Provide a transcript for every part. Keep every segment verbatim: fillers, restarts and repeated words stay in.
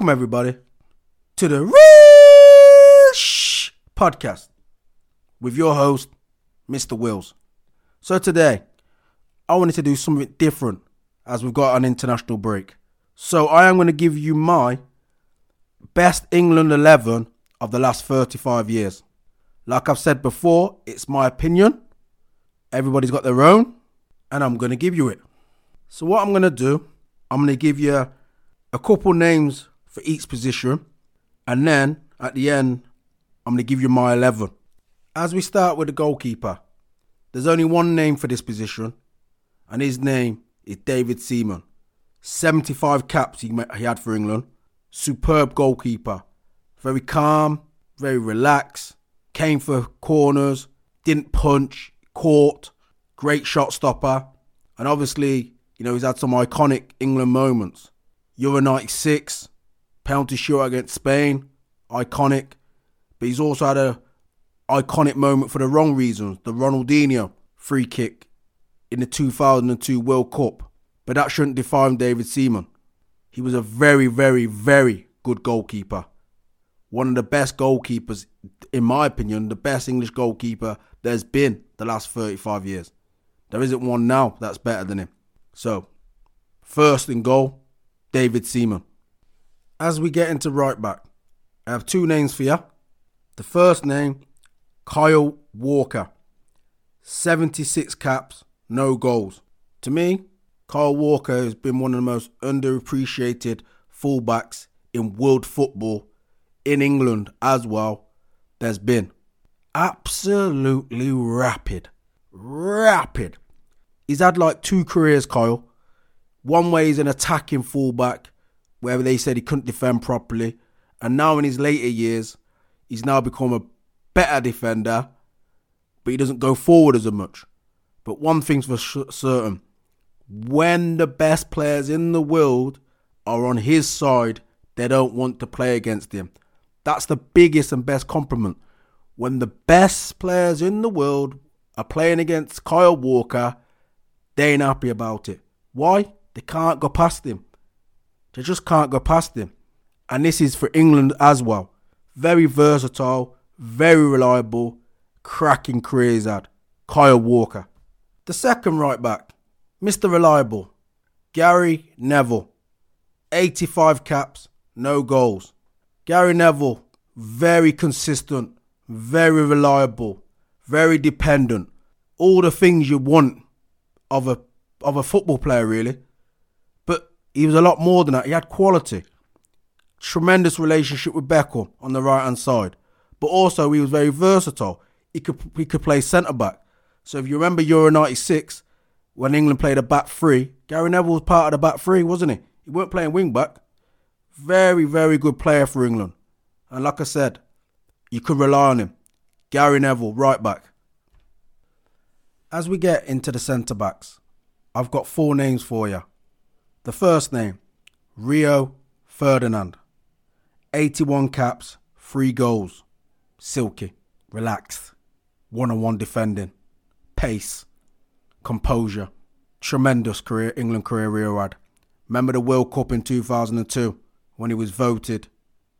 Welcome, everybody, to the Rish Podcast with your host, Mister Wills. So today, I wanted to do something different as we've got an international break. So I am going to give you my best England eleven of the last thirty-five years. Like I've said before, it's my opinion. Everybody's got their own, and I'm going to give you it. So what I'm going to do, I'm going to give you a couple names for each position, and then at the end, I'm going to give you my eleven. As we start with the goalkeeper, there's only one name for this position, and his name is David Seaman. seventy-five caps he had for England. Superb goalkeeper. Very calm, very relaxed, came for corners, didn't punch, caught, great shot stopper. And obviously, you know, he's had some iconic England moments. Euro ninety-six, penalty shootout against Spain, iconic. But he's also had an iconic moment for the wrong reasons, the Ronaldinho free kick in the two thousand two World Cup. But that shouldn't define David Seaman. He was a very, very, very good goalkeeper. One of the best goalkeepers, in my opinion, the best English goalkeeper there's been the last thirty-five years. There isn't one now that's better than him. So, first in goal, David Seaman. As we get into right back, I have two names for you. The first name, Kyle Walker. seventy-six caps, no goals. To me, Kyle Walker has been one of the most underappreciated fullbacks in world football, in England as well, there's been. Absolutely rapid. Rapid. He's had like two careers, Kyle. One way he's an attacking fullback, where they said he couldn't defend properly. And now in his later years, he's now become a better defender, but he doesn't go forward as much. But one thing's for certain. When the best players in the world are on his side, they don't want to play against him. That's the biggest and best compliment. When the best players in the world are playing against Kyle Walker, they ain't happy about it. Why? They can't go past him. They just can't go past him. And this is for England as well. Very versatile, very reliable, cracking career he's had. Kyle Walker. The second right back, Mister Reliable, Gary Neville, eighty-five caps, no goals. Gary Neville, very consistent, very reliable, very dependent. All the things you want of a of a football player, really. But he was a lot more than that. He had quality. Tremendous relationship with Beckham on the right-hand side. But also, he was very versatile. He could, he could play centre-back. So if you remember Euro ninety-six, when England played a back three, Gary Neville was part of the back three, wasn't he? He weren't playing wing back. Very, very good player for England. And like I said, you could rely on him. Gary Neville, right back. As we get into the centre-backs, I've got four names for you. The first name, Rio Ferdinand. eighty-one caps, three goals. Silky, relaxed, one-on-one defending, pace, composure. Tremendous career, England career Rio had. Remember the World Cup in two thousand two when he was voted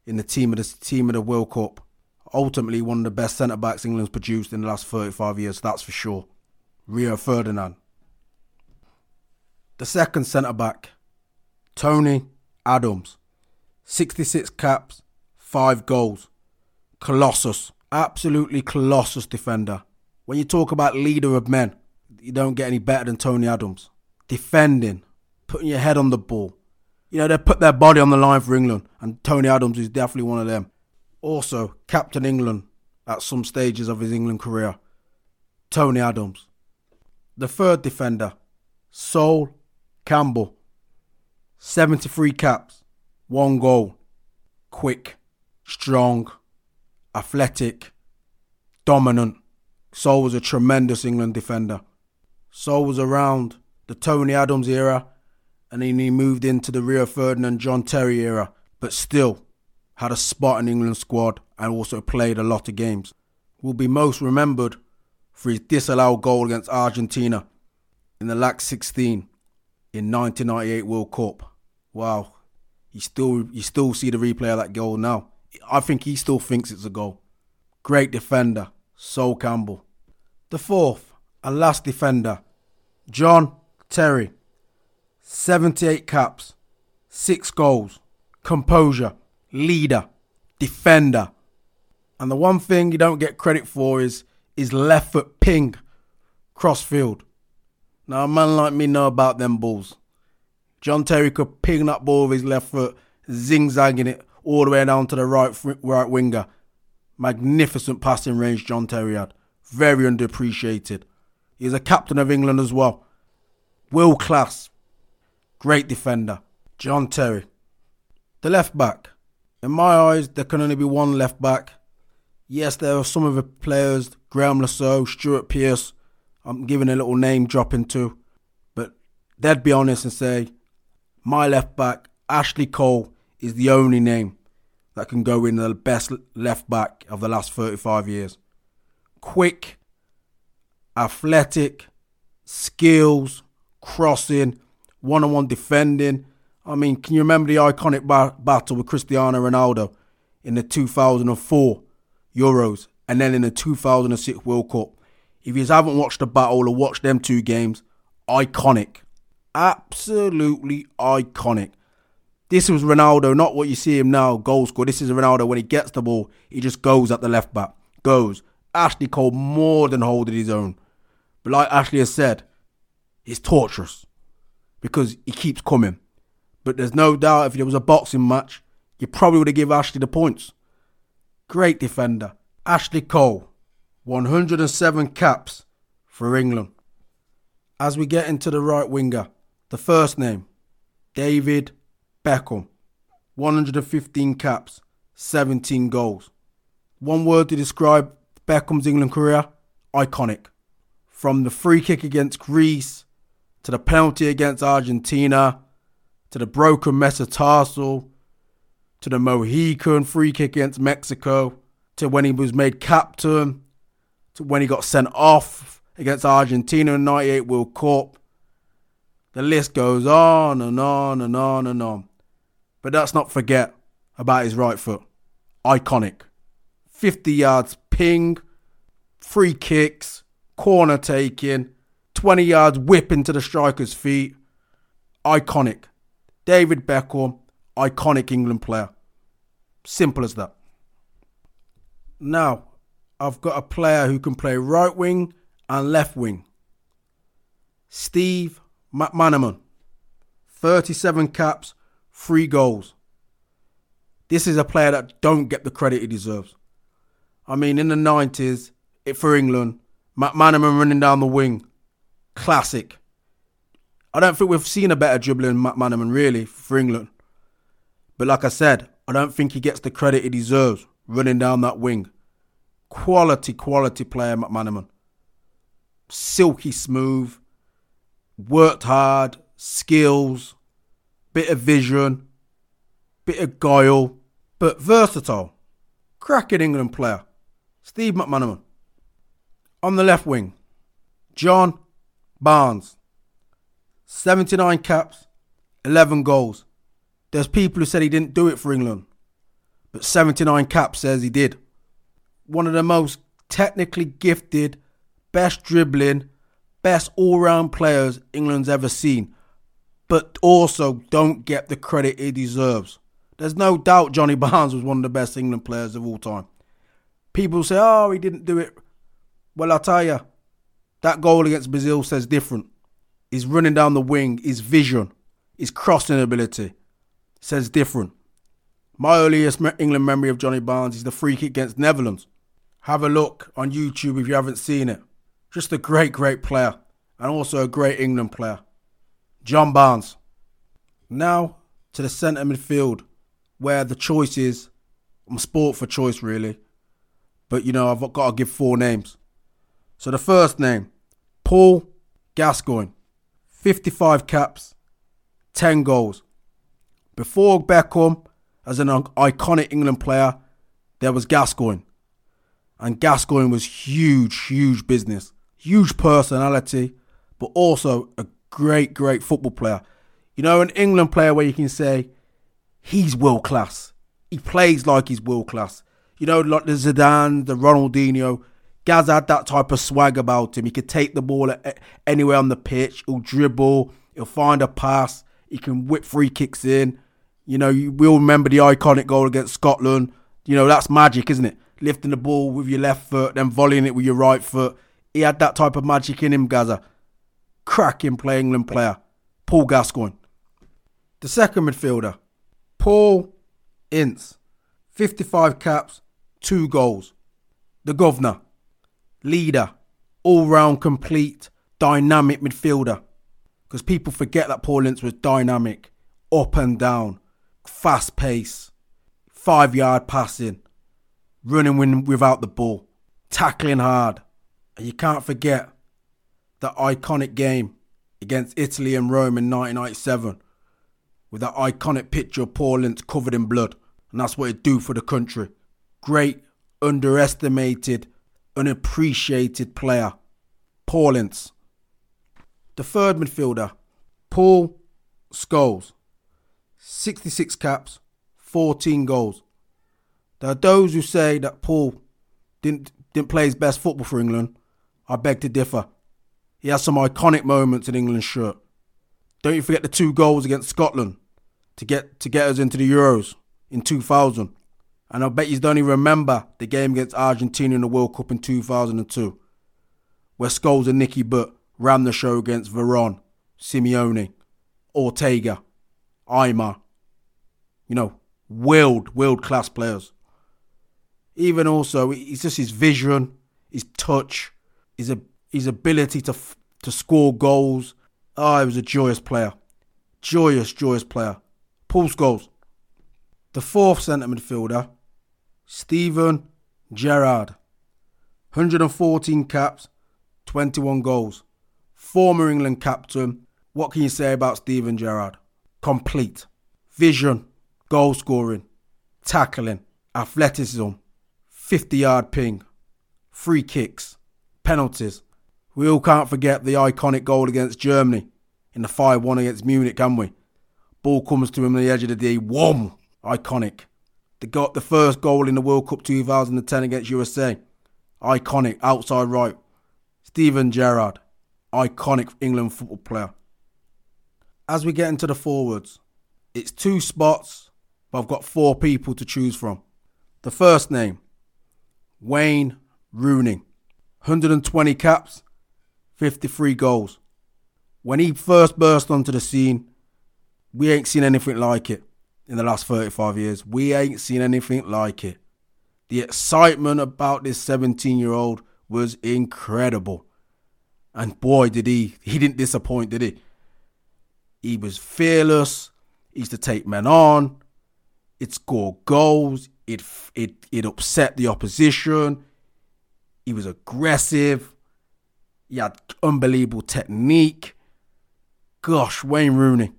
in the team of the team of the World Cup. Ultimately one of the best centre-backs England's produced in the last thirty-five years, that's for sure. Rio Ferdinand. The second centre-back, Tony Adams. sixty-six caps, five goals. Colossus. Absolutely colossus defender. When you talk about leader of men, you don't get any better than Tony Adams. Defending, putting your head on the ball. You know, they put their body on the line for England, and Tony Adams is definitely one of them. Also, captain England at some stages of his England career. Tony Adams. The third defender, Sol Campbell. seventy-three caps, one goal. Quick, strong, athletic, dominant. Sol was a tremendous England defender. Sol was around the Tony Adams era, and then he moved into the Rio Ferdinand, John Terry era, but still had a spot in England's squad and also played a lot of games. Will be most remembered for his disallowed goal against Argentina in the last sixteen in nineteen ninety-eight World Cup. Wow, You still, you still see the replay of that goal now. I think he still thinks it's a goal. Great defender, Sol Campbell. The fourth and last defender, John Terry. seventy-eight caps, six goals, composure, leader, defender. And the one thing you don't get credit for is his left foot ping crossfield. Now, a man like me know about them balls. John Terry could ping that ball with his left foot, zigzagging it all the way down to the right right winger. Magnificent passing range John Terry had. Very underappreciated. He's a captain of England as well. World class. Great defender. John Terry. The left back. In my eyes, there can only be one left back. Yes, there are some of the players, Graham Lasso, Stuart Pearce. I'm giving a little name dropping too. But they'd be honest and say, my left back, Ashley Cole, is the only name that can go in the best left back of the last thirty-five years. Quick, athletic, skills, crossing, one-on-one defending. I mean, can you remember the iconic bar- battle with Cristiano Ronaldo in the two thousand four Euros and then in the two thousand six World Cup? If you haven't watched the battle or watched them two games, iconic. Absolutely iconic. This was Ronaldo, not what you see him now, goal scorer. This is Ronaldo when he gets the ball, he just goes at the left back. Goes. Ashley Cole more than holding his own. But like Ashley has said, it's torturous because he keeps coming. But there's no doubt if there was a boxing match, you probably would have given Ashley the points. Great defender. Ashley Cole, one hundred seven caps for England. As we get into the right winger, the first name, David Beckham. one hundred fifteen caps, seventeen goals. One word to describe Beckham's England career, iconic. From the free kick against Greece, to the penalty against Argentina, to the broken metatarsal, to the Mohican free kick against Mexico, to when he was made captain, to when he got sent off against Argentina in ninety-eight World Cup. The list goes on and on and on and on. But let's not forget about his right foot. Iconic. fifty yards ping, free kicks, corner taking, twenty yards whip into the striker's feet. Iconic. David Beckham, iconic England player. Simple as that. Now, I've got a player who can play right wing and left wing. Steve McManaman. thirty-seven caps, three goals. This is a player that don't get the credit he deserves. I mean, in the nineties, it for England, McManaman running down the wing. Classic. I don't think we've seen a better dribbler than McManaman, really, for England. But like I said, I don't think he gets the credit he deserves running down that wing. Quality, quality player, McManaman. Silky smooth. Worked hard, skills, bit of vision, bit of guile, but versatile. Cracking England player, Steve McManaman. On the left wing, John Barnes. seventy-nine caps, eleven goals. There's people who said he didn't do it for England, but seventy-nine caps says he did. One of the most technically gifted, best dribbling, best all-round players England's ever seen, but also don't get the credit he deserves. There's no doubt Johnny Barnes was one of the best England players of all time. People say, oh, he didn't do it. Well, I tell you, that goal against Brazil says different. His running down the wing, his vision, his crossing ability says different. My earliest England memory of Johnny Barnes is the free kick against Netherlands. Have a look on YouTube if you haven't seen it. Just a great, great player. And also a great England player. John Barnes. Now to the centre midfield where the choice is, I'm sport for choice really. But you know, I've got to give four names. So the first name, Paul Gascoigne. fifty-five caps, ten goals. Before Beckham, as an iconic England player, there was Gascoigne. And Gascoigne was huge, huge business. Huge personality, but also a great, great football player. You know, an England player where you can say he's world class. He plays like he's world class. You know, like the Zidane, the Ronaldinho. Gaz had that type of swag about him. He could take the ball anywhere on the pitch. He'll dribble. He'll find a pass. He can whip free kicks in. You know, you, we all remember the iconic goal against Scotland. You know, that's magic, isn't it? Lifting the ball with your left foot, then volleying it with your right foot. He had that type of magic in him, Gaza. Cracking play England player, Paul Gascoigne. The second midfielder, Paul Ince. fifty-five caps, two goals. The governor, leader, all-round complete, dynamic midfielder. Because people forget that Paul Ince was dynamic, up and down, fast pace, five-yard passing, running when, without the ball, tackling hard. And you can't forget that iconic game against Italy and Rome in nineteen ninety-seven with that iconic picture of Paul Ince covered in blood. And that's what it do for the country. Great, underestimated, unappreciated player, Paul Ince. The third midfielder, Paul Scholes, sixty-six caps, fourteen goals. There are those who say that Paul didn't didn't play his best football for England. I beg to differ. He has some iconic moments in England's shirt. Don't you forget the two goals against Scotland to get to get us into the Euros in two thousand. And I bet you don't even remember the game against Argentina in the World Cup in two thousand two, where Scholes and Nicky Butt ran the show against Veron, Simeone, Ortega, Aymar. You know, world, world-class players. Even also, it's just his vision, his touch, his, his ability to to score goals. Oh, he was a joyous player. Joyous, joyous player. Paul Scholes. The fourth centre midfielder, Stephen Gerrard. one hundred fourteen caps, twenty-one goals. Former England captain. What can you say about Stephen Gerrard? Complete. Vision. Goal scoring. Tackling. Athleticism. fifty-yard ping. Free kicks. Penalties. We all can't forget the iconic goal against Germany in the five one against Munich, can we? Ball comes to him on the edge of the D. Wham! Iconic. They got the first goal in the World Cup two thousand ten against U S A. Iconic. Outside right. Stephen Gerrard. Iconic England football player. As we get into the forwards, it's two spots, but I've got four people to choose from. The first name, Wayne Rooney. one hundred twenty caps, fifty-three goals. When he first burst onto the scene, we ain't seen anything like it in the last thirty-five years. We ain't seen anything like it. The excitement about this seventeen-year-old was incredible. And boy, did he, he didn't disappoint, did he? He was fearless. He used to take men on. He'd score goals. It it it upset the opposition. He was aggressive. He had unbelievable technique. Gosh, Wayne Rooney.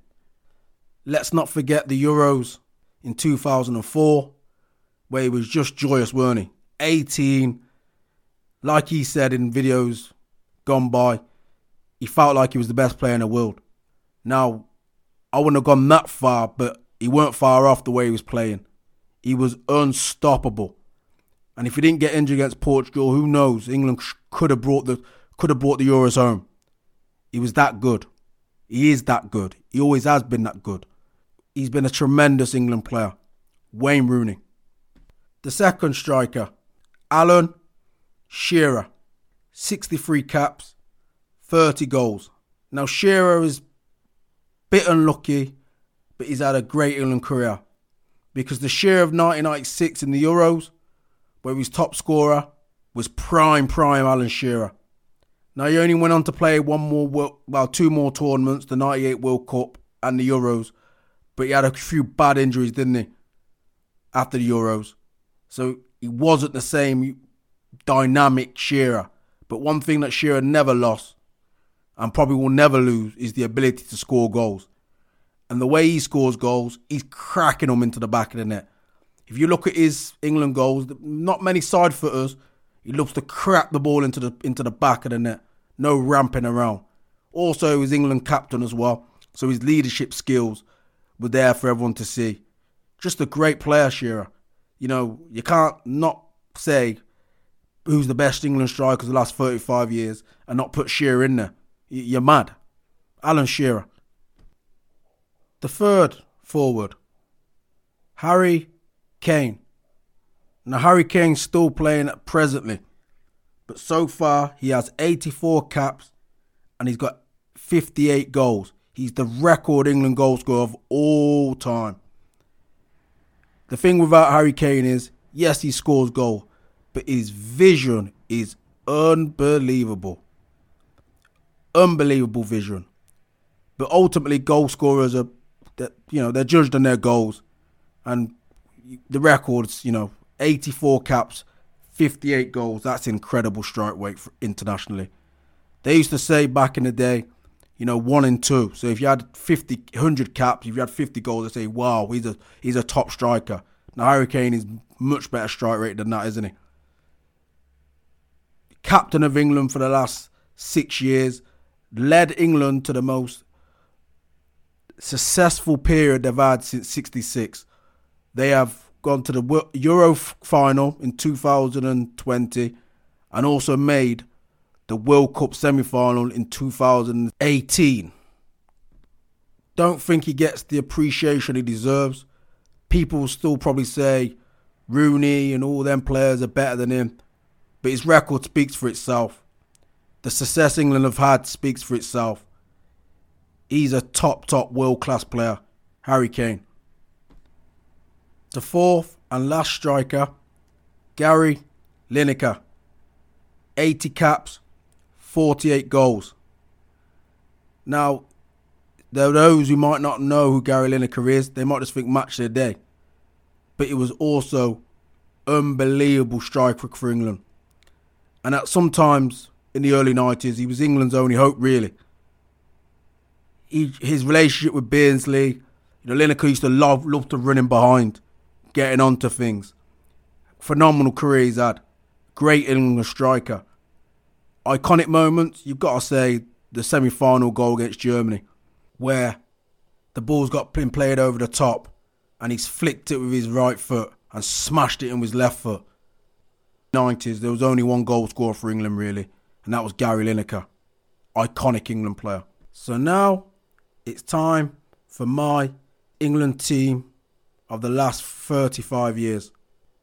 Let's not forget the Euros in two thousand four, where he was just joyous, weren't he? eighteen. Like he said in videos gone by, he felt like he was the best player in the world. Now, I wouldn't have gone that far, but he weren't far off the way he was playing. He was unstoppable. And if he didn't get injured against Portugal, who knows? England could have brought the could have brought the Euros home. He was that good. He is that good. He always has been that good. He's been a tremendous England player. Wayne Rooney. The second striker, Alan Shearer. sixty-three caps, thirty goals. Now, Shearer is a bit unlucky, but he's had a great England career. Because the Shearer of nineteen ninety-six in the Euros, where his top scorer was prime, prime Alan Shearer. Now, he only went on to play one more, well, two more tournaments, the ninety-eight World Cup and the Euros. But he had a few bad injuries, didn't he, after the Euros? So he wasn't the same dynamic Shearer. But one thing that Shearer never lost, and probably will never lose, is the ability to score goals. And the way he scores goals, he's cracking them into the back of the net. If you look at his England goals, not many side footers. He loves to crack the ball into the into the back of the net. No ramping around. Also, he's England captain as well, so his leadership skills were there for everyone to see. just a great player, Shearer. You know, you can't not say who's the best England striker of the last thirty-five years and not put Shearer in there. You're mad. Alan Shearer. The third forward, Harry Kane. Now, Harry Kane's still playing presently, but so far he has eighty-four caps and he's got fifty-eight goals. He's the record England goalscorer of all time. The thing without Harry Kane is, yes, he scores goal, but his vision is unbelievable. Unbelievable vision. But ultimately, goal scorers are, you know, they're judged on their goals. And the record's, you know, eighty-four caps, fifty-eight goals. That's incredible strike weight internationally. They used to say back in the day, you know, one and two. So if you had fifty, one hundred caps, if you had fifty goals, they say, wow, he's a he's a top striker. Now, Harry Kane is much better strike rate than that, isn't he? Captain of England for the last six years. Led England to the most successful period they've had since sixty-six. They have gone to the Euro final in two thousand twenty and also made the World Cup semi-final in two thousand eighteen. Don't think he gets the appreciation he deserves. People still probably say Rooney and all them players are better than him, but his record speaks for itself. The success England have had speaks for itself. He's a top, top world-class player, Harry Kane. The fourth and last striker, Gary Lineker. eighty caps, forty-eight goals. Now, there are those who might not know who Gary Lineker is. They might just think match their day. But it was also unbelievable striker for England. And at some times in the early nineties, he was England's only hope, really. He, his relationship with Beardsley, you know, Lineker used to love, love to run him behind, getting onto things. Phenomenal career he's had. Great England striker. Iconic moments, you've got to say the semi-final goal against Germany, where the ball's got been played over the top and he's flicked it with his right foot and smashed it in with his left foot. nineties, there was only one goal scorer for England, really, and that was Gary Lineker. Iconic England player. So now it's time for my England team of the last thirty-five years.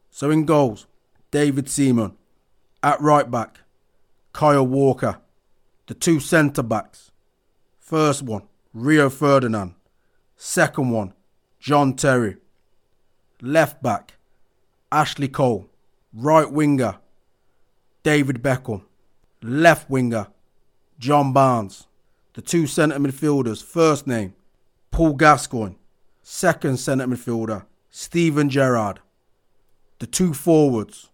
So in goals, David Seaman. At right back, Kyle Walker. The two centre backs. First one, Rio Ferdinand. Second one, John Terry. Left back, Ashley Cole. Right winger, David Beckham. Left winger, John Barnes. The two centre midfielders, first name, Paul Gascoigne. Second centre midfielder, Stephen Gerrard. The two forwards,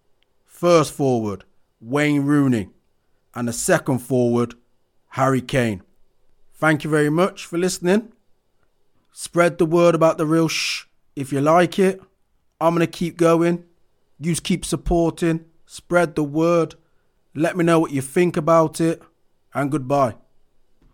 first forward, Wayne Rooney. And the second forward, Harry Kane. Thank you very much for listening. Spread the word about the real shh if you like it. I'm going to keep going. You just keep supporting. Spread the word. Let me know what you think about it. And goodbye.